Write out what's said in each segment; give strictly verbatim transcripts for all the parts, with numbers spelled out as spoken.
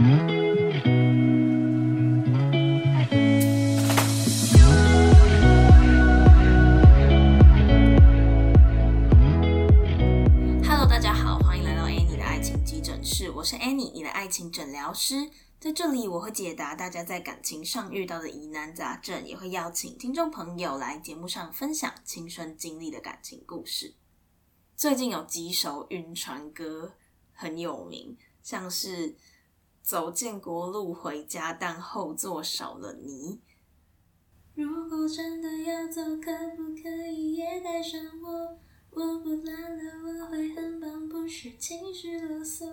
Hello， 大家好，欢迎来到 Annie 的爱情急诊室，我是 Annie， 你的爱情诊疗师。在这里我会解答大家在感情上遇到的疑难杂症，也会邀请听众朋友来节目上分享亲身经历的感情故事。最近有几首晕船歌很有名，像是走建国路回家但后座少了你，如果真的要走可不可以也带上我，我不懒得我会很棒，不是情绪勒索，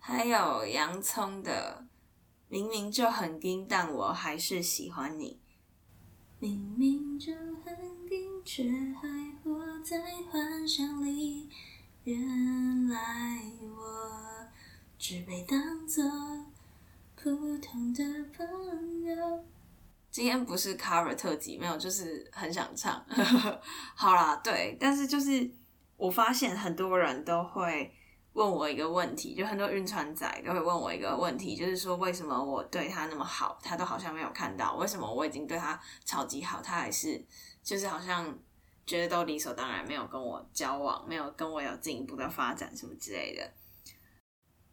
还有洋葱的明明就很硬，但我还是喜欢你。明明就很硬，却还活在幻想里。原来我只被当作普通的朋友。今天不是 cover 特辑，没有，就是很想唱。好啦，对，但是就是我发现很多人都会问我一个问题，就很多晕船仔都会问我一个问题，就是说为什么我对他那么好，他都好像没有看到，为什么我已经对他超级好，他还是就是好像觉得都理所当然，没有跟我交往，没有跟我有进一步的发展什么之类的。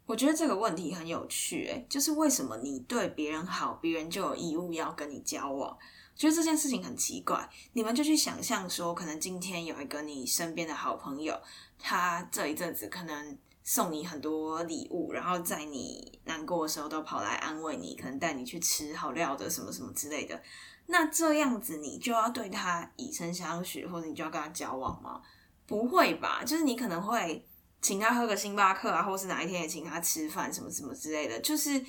我觉得这个问题很有趣、欸、就是为什么你对别人好，别人就有义务要跟你交往。我觉得这件事情很奇怪，你们就去想象说，可能今天有一个你身边的好朋友，他这一阵子可能送你很多礼物，然后在你难过的时候都跑来安慰你，可能带你去吃好料的什么什么之类的，那这样子你就要对他以身相许，或者你就要跟他交往吗？不会吧，就是你可能会请他喝个星巴克啊，或是哪一天也请他吃饭什么什么之类的，就是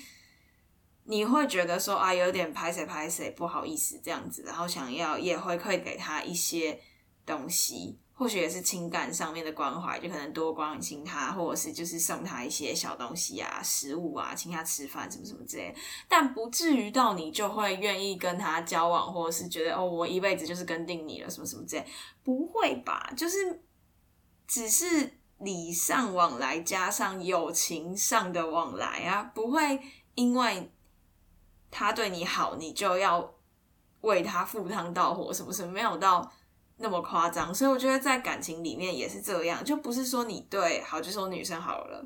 你会觉得说啊，有点拍谁拍谁不好意思这样子，然后想要也回馈给他一些东西，或许也是情感上面的关怀，就可能多关心他，或者是就是送他一些小东西啊，食物啊，请他吃饭什么什么之类的，但不至于到你就会愿意跟他交往，或者是觉得哦，我一辈子就是跟定你了什么什么之类的，不会吧，就是只是礼尚往来加上友情上的往来啊，不会因为他对你好，你就要为他赴汤蹈火什么什么，没有到那么夸张。所以我觉得在感情里面也是这样，就不是说你对好就说女生好了，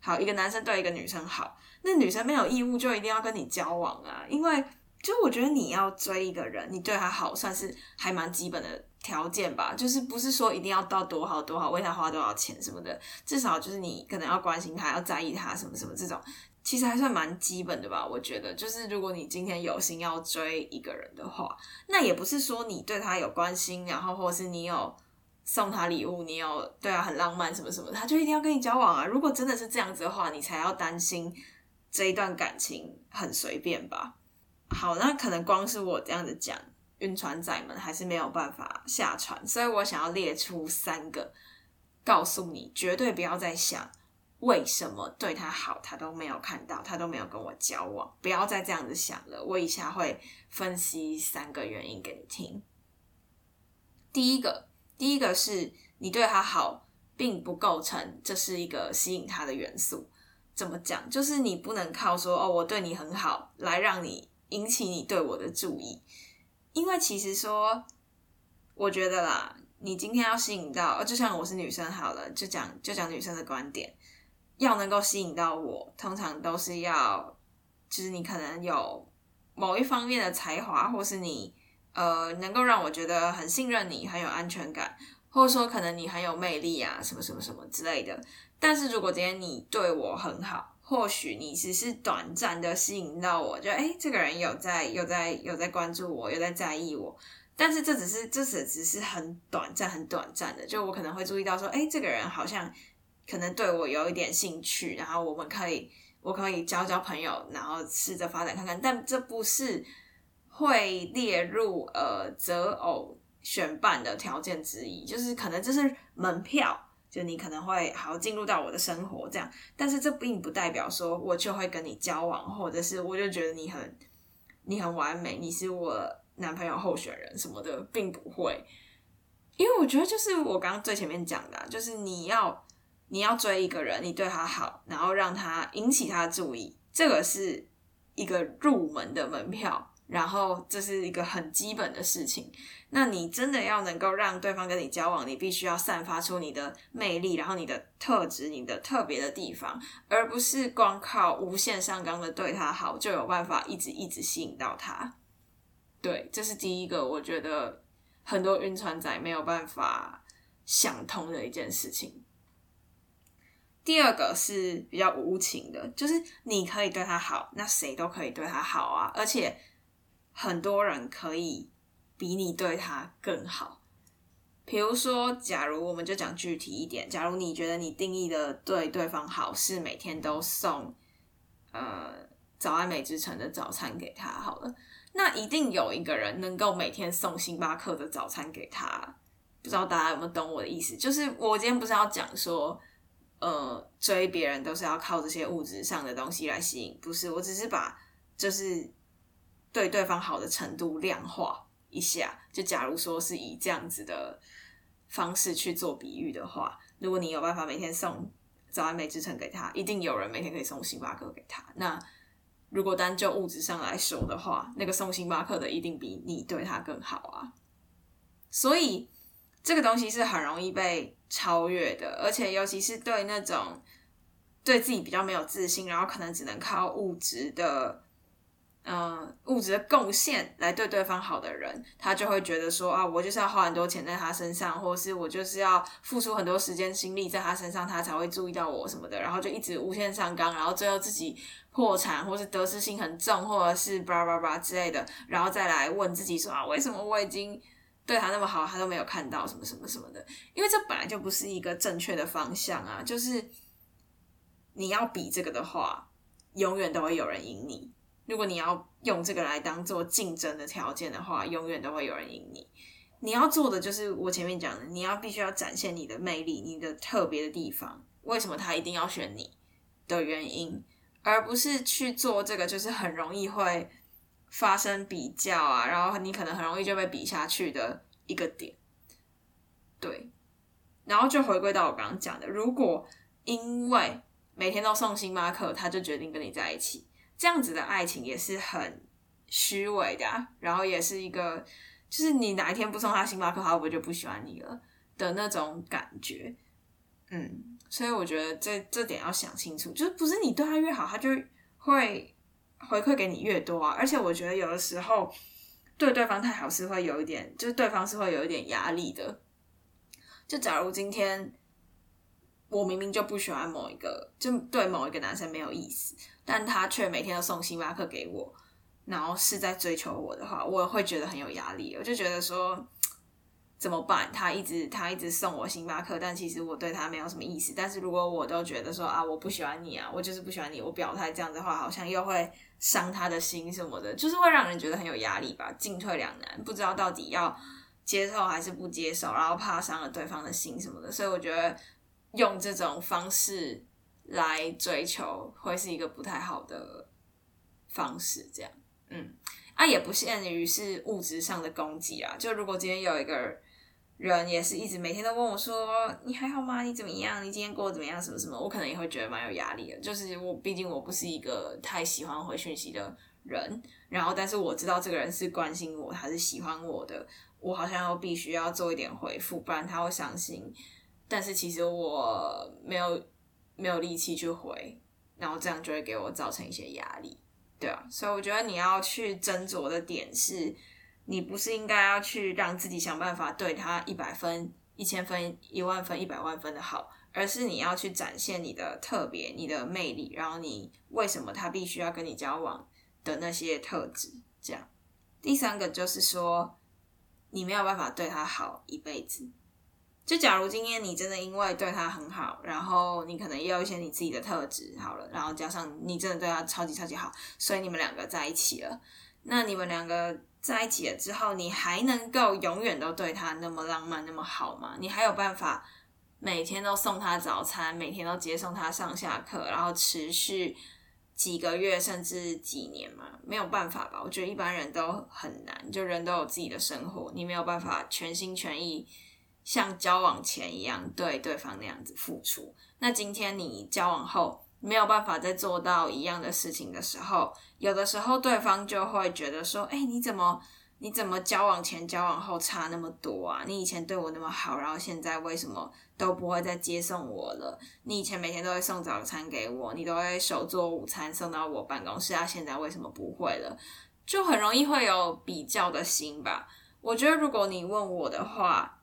好一个男生对一个女生好，那女生没有义务就一定要跟你交往啊，因为就我觉得你要追一个人，你对他好算是还蛮基本的条件吧，就是不是说一定要到多好多好，为他花多少钱什么的，至少就是你可能要关心他，要在意他什么什么，这种其实还算蛮基本的吧。我觉得就是如果你今天有心要追一个人的话，那也不是说你对他有关心，然后或者是你有送他礼物，你有对他很浪漫什么什么，他就一定要跟你交往啊。如果真的是这样子的话，你才要担心这一段感情很随便吧。好，那可能光是我这样子讲，晕船仔们还是没有办法下船，所以我想要列出三个，告诉你绝对不要再想为什么对他好他都没有看到，他都没有跟我交往，不要再这样子想了。我以下会分析三个原因给你听。第一个第一个是你对他好并不构成这是一个吸引他的元素。怎么讲，就是你不能靠说哦，我对你很好来让你引起你对我的注意。因为其实说我觉得啦，你今天要吸引到，就像我是女生好了，就讲就讲女生的观点，要能够吸引到我，通常都是要就是你可能有某一方面的才华，或是你呃能够让我觉得很信任你，很有安全感，或者说可能你很有魅力啊什么什么什么之类的。但是如果今天你对我很好，或许你只是短暂的吸引到我，就诶这个人有在有在有在关注我，有在在意我，但是这只是这只是很短暂很短暂的，就我可能会注意到说诶这个人好像可能对我有一点兴趣，然后我们可以我可以交交朋友，然后试着发展看看，但这不是会列入呃择偶选伴的条件之一，就是可能这是门票，就你可能会好进入到我的生活这样，但是这并不代表说我就会跟你交往，或者是我就觉得你很你很完美，你是我男朋友候选人什么的，并不会。因为我觉得就是我刚刚最前面讲的、啊、就是你要你要追一个人，你对他好，然后让他引起他的注意，这个是一个入门的门票，然后这是一个很基本的事情。那你真的要能够让对方跟你交往，你必须要散发出你的魅力，然后你的特质，你的特别的地方，而不是光靠无限上纲的对他好就有办法一直一直吸引到他。对，这是第一个我觉得很多晕船仔没有办法想通的一件事情。第二个是比较无情的，就是你可以对他好，那谁都可以对他好啊，而且很多人可以比你对他更好。比如说，假如我们就讲具体一点，假如你觉得你定义的对对方好是每天都送呃早安美之城的早餐给他好了，那一定有一个人能够每天送星巴克的早餐给他。不知道大家有没有懂我的意思，就是我今天不是要讲说呃追别人都是要靠这些物质上的东西来吸引，不是，我只是把就是对对方好的程度量化一下，就假如说是以这样子的方式去做比喻的话，如果你有办法每天送早安美之城给他，一定有人每天可以送星巴克给他。那如果单就物质上来说的话，那个送星巴克的一定比你对他更好啊。所以这个东西是很容易被超越的，而且尤其是对那种对自己比较没有自信，然后可能只能靠物质的嗯，物质的贡献来对对方好的人，他就会觉得说啊，我就是要花很多钱在他身上，或是我就是要付出很多时间心力在他身上，他才会注意到我什么的，然后就一直无限上纲，然后最后自己破产，或是得失心很重，或者是 blah blah blah 之类的，然后再来问自己说啊，为什么我已经对他那么好，他都没有看到什么什么什么的。因为这本来就不是一个正确的方向啊，就是你要比这个的话，永远都会有人赢你。如果你要用这个来当做竞争的条件的话，永远都会有人赢你。你要做的就是我前面讲的，你要必须要展现你的魅力，你的特别的地方，为什么他一定要选你的原因，而不是去做这个就是很容易会发生比较啊，然后你可能很容易就被比下去的一个点。对，然后就回归到我刚刚讲的，如果因为每天都送星巴克他就决定跟你在一起，这样子的爱情也是很虚伪的啊，然后也是一个就是你哪一天不送他星巴克，他会不会就不喜欢你了的那种感觉。嗯，所以我觉得这这点要想清楚，就是不是你对他越好，他就会回馈给你越多啊。而且我觉得有的时候对对方太好是会有一点，就是对方是会有一点压力的。就假如今天我明明就不喜欢某一个，就对某一个男生没有意思，但他却每天都送星巴克给我，然后是在追求我的话，我会觉得很有压力。我就觉得说怎么办，他一直他一直送我星巴克，但其实我对他没有什么意思，但是如果我都觉得说啊，我不喜欢你啊，我就是不喜欢你，我表态这样的话好像又会伤他的心什么的，就是会让人觉得很有压力吧，进退两难，不知道到底要接受还是不接受，然后怕伤了对方的心什么的。所以我觉得用这种方式来追求会是一个不太好的方式这样。嗯，啊也不限于是物质上的攻击啊，就如果今天有一个人也是一直每天都问我说你还好吗，你怎么样，你今天过得怎么样什么什么，我可能也会觉得蛮有压力的，就是我毕竟我不是一个太喜欢回讯息的人，然后但是我知道这个人是关心我，他是喜欢我的，我好像又必须要做一点回复，不然他会伤心，但是其实我没有没有力气去回，然后这样就会给我造成一些压力。对啊，所以我觉得你要去斟酌的点是，你不是应该要去让自己想办法对他一百分一千分一万分一百万分的好，而是你要去展现你的特别，你的魅力，然后你为什么他必须要跟你交往的那些特质这样。第三个就是说你没有办法对他好一辈子，就假如今天你真的因为对他很好，然后你可能也有一些你自己的特质好了，然后加上你真的对他超级超级好，所以你们两个在一起了，那你们两个在一起了之后，你还能够永远都对他那么浪漫那么好吗？你还有办法每天都送他早餐，每天都接送他上下课，然后持续几个月甚至几年嘛？没有办法吧，我觉得一般人都很难，就人都有自己的生活，你没有办法全心全意像交往前一样对对方那样子付出。那今天你交往后，没有办法再做到一样的事情的时候，有的时候对方就会觉得说，哎，你怎么你怎么交往前交往后差那么多啊，你以前对我那么好，然后现在为什么都不会再接送我了，你以前每天都会送早餐给我，你都会手做午餐送到我办公室啊，现在为什么不会了，就很容易会有比较的心吧。我觉得如果你问我的话，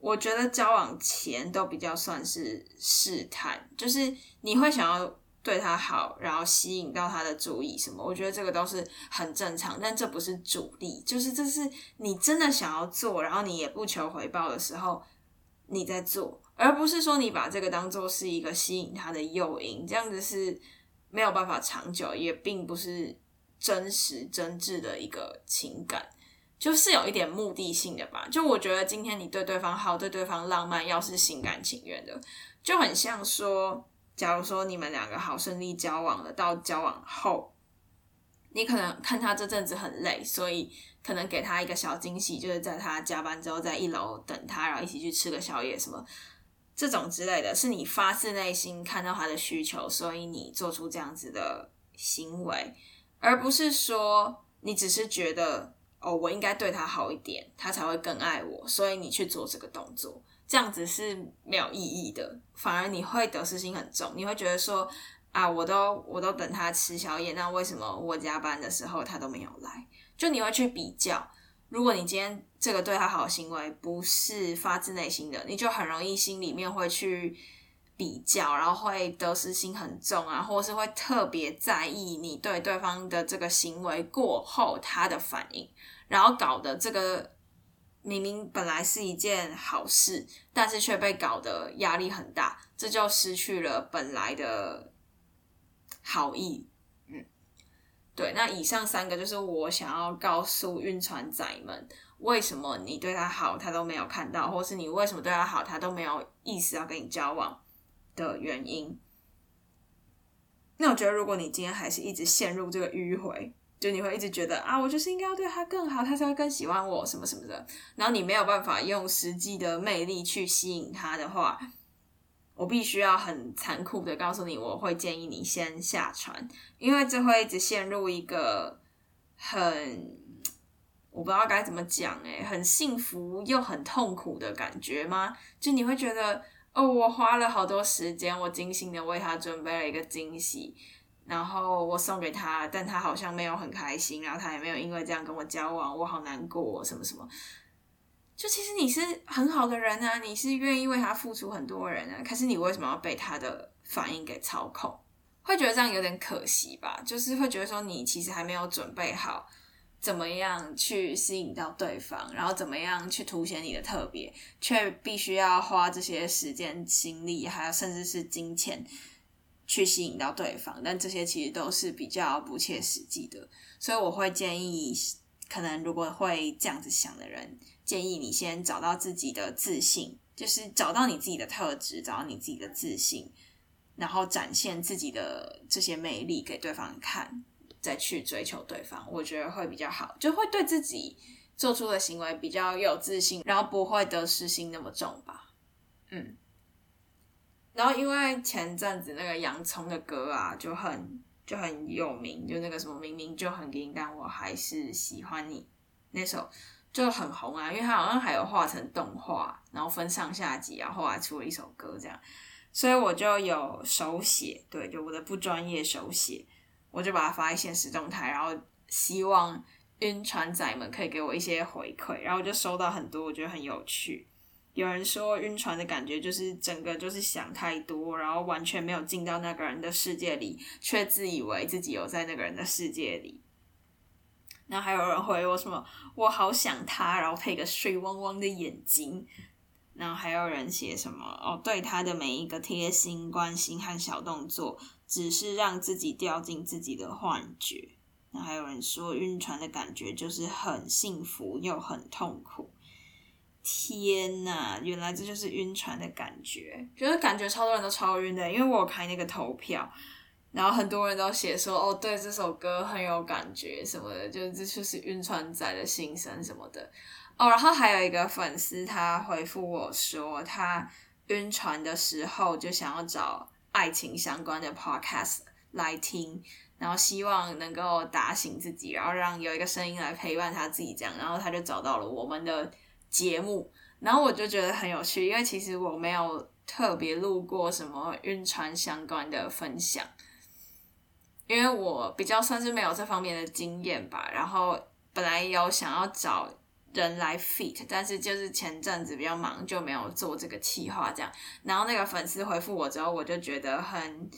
我觉得交往前都比较算是试探，就是你会想要对他好，然后吸引到他的注意什么，我觉得这个都是很正常，但这不是主力，就是这是你真的想要做，然后你也不求回报的时候你在做，而不是说你把这个当作是一个吸引他的诱因，这样子是没有办法长久，也并不是真实真挚的一个情感，就是有一点目的性的吧。就我觉得今天你对对方好，对对方浪漫，要是心甘情愿的，就很像说假如说你们两个好顺利交往了，到交往后你可能看他这阵子很累，所以可能给他一个小惊喜，就是在他加班之后在一楼等他，然后一起去吃个宵夜什么这种之类的，是你发自内心看到他的需求，所以你做出这样子的行为，而不是说你只是觉得哦，我应该对他好一点他才会更爱我，所以你去做这个动作，这样子是没有意义的，反而你会得失心很重，你会觉得说啊，我都我都等他吃宵夜，那为什么我加班的时候他都没有来，就你会去比较。如果你今天这个对他好的行为不是发自内心的，你就很容易心里面会去比较，然后会得失心很重啊，或是会特别在意你对对方的这个行为过后他的反应，然后搞得这个明明本来是一件好事，但是却被搞得压力很大，这就失去了本来的好意。嗯，对，那以上三个就是我想要告诉晕船仔们，为什么你对他好他都没有看到，或是你为什么对他好他都没有意识要跟你交往的原因。那我觉得如果你今天还是一直陷入这个迂回，就你会一直觉得啊，我就是应该要对他更好，他才会更喜欢我什么什么的，然后你没有办法用实际的魅力去吸引他的话，我必须要很残酷的告诉你，我会建议你先下船，因为这会一直陷入一个很我不知道该怎么讲耶，很幸福又很痛苦的感觉吗？就你会觉得哦，我花了好多时间，我精心的为他准备了一个惊喜，然后我送给他，但他好像没有很开心，然后他也没有因为这样跟我交往，我好难过什么什么。就其实你是很好的人啊，你是愿意为他付出很多人啊，可是你为什么要被他的反应给操控？会觉得这样有点可惜吧，就是会觉得说你其实还没有准备好怎么样去吸引到对方，然后怎么样去凸显你的特别，却必须要花这些时间心力还有甚至是金钱去吸引到对方，但这些其实都是比较不切实际的，所以我会建议可能如果会这样子想的人，建议你先找到自己的自信，就是找到你自己的特质，找到你自己的自信，然后展现自己的这些魅力给对方看，再去追求对方，我觉得会比较好，就会对自己做出的行为比较有自信，然后不会得失心那么重吧。嗯，然后因为前阵子那个洋葱的歌啊就很就很有名，就那个什么明明就很硬但我还是喜欢你那首就很红啊，因为他好像还有画成动画，然后分上下集啊，后来出了一首歌这样，所以我就有手写，对，就我的不专业手写，我就把它发在现实动态，然后希望晕船仔们可以给我一些回馈，然后我就收到很多，我觉得很有趣。有人说晕船的感觉就是整个就是想太多，然后完全没有进到那个人的世界里，却自以为自己有在那个人的世界里。然后还有人回我什么我好想他，然后配个水汪汪的眼睛。然后还有人写什么哦，对他的每一个贴心关心和小动作只是让自己掉进自己的幻觉。然后还有人说晕船的感觉就是很幸福又很痛苦。天哪，原来这就是晕船的感觉，就是感觉超多人都超晕的，因为我有开那个投票，然后很多人都写说哦，对这首歌很有感觉什么的，就是这就是晕船仔的心声什么的哦。然后还有一个粉丝他回复我说他晕船的时候就想要找爱情相关的 podcast 来听，然后希望能够打醒自己，然后让有一个声音来陪伴他自己这样，然后他就找到了我们的节目，然后我就觉得很有趣，因为其实我没有特别录过什么晕船相关的分享，因为我比较算是没有这方面的经验吧，然后本来有想要找人来 feat， 但是就是前阵子比较忙就没有做这个企划这样，然后那个粉丝回复我之后，我就觉得很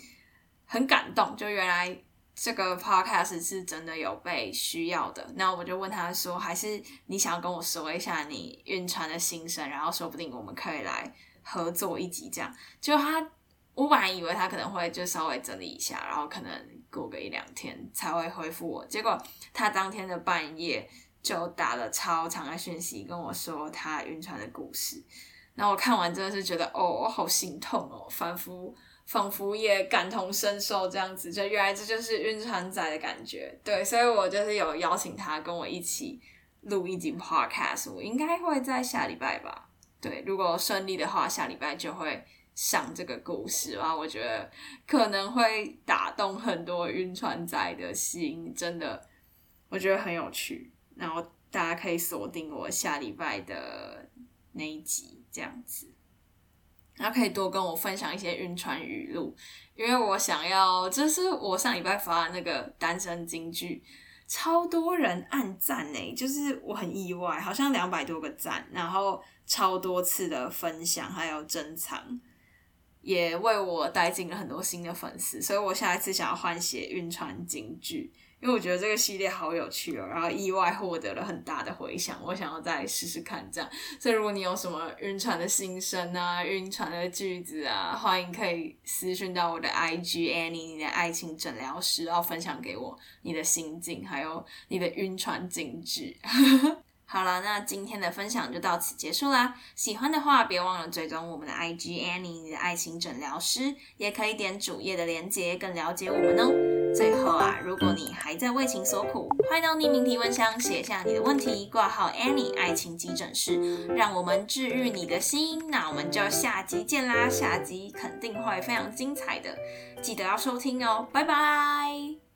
很感动，就原来这个 podcast 是真的有被需要的，那我就问他说还是你想要跟我说一下你晕船的心声，然后说不定我们可以来合作一集这样，就他我本来以为他可能会就稍微整理一下，然后可能过个一两天才会回复我，结果他当天的半夜就打了超长的讯息跟我说他晕船的故事，然后我看完真的是觉得哦，好心痛哦，仿佛仿佛也感同身受这样子，就原来这就是晕船仔的感觉。对，所以我就是有邀请他跟我一起录一集 podcast， 我应该会在下礼拜吧，对，如果顺利的话下礼拜就会上这个故事吧，我觉得可能会打动很多晕船仔的心，真的我觉得很有趣，然后大家可以锁定我下礼拜的那一集这样子，然后可以多跟我分享一些晕船语录，因为我想要就是我上礼拜发那个单身金句超多人按赞耶，就是我很意外，好像两百多个赞，然后超多次的分享还有珍藏，也为我带进了很多新的粉丝，所以我下一次想要换写晕船金句，因为我觉得这个系列好有趣哦，然后意外获得了很大的回响，我想要再试试看这样，所以如果你有什么晕船的心声啊，晕船的句子啊，欢迎可以私讯到我的 I G Annie 你的爱情诊疗师，然后分享给我你的心境还有你的晕船金句。好啦，那今天的分享就到此结束啦，喜欢的话别忘了追踪我们的 I G Annie 你的爱情诊疗师，也可以点主页的连结更了解我们哦。最后啊，如果你还在为情所苦，快到匿名提问箱写下你的问题，挂号 Annie 爱情急诊室，让我们治愈你的心。那我们就下集见啦，下集肯定会非常精彩的，记得要收听哦，拜拜。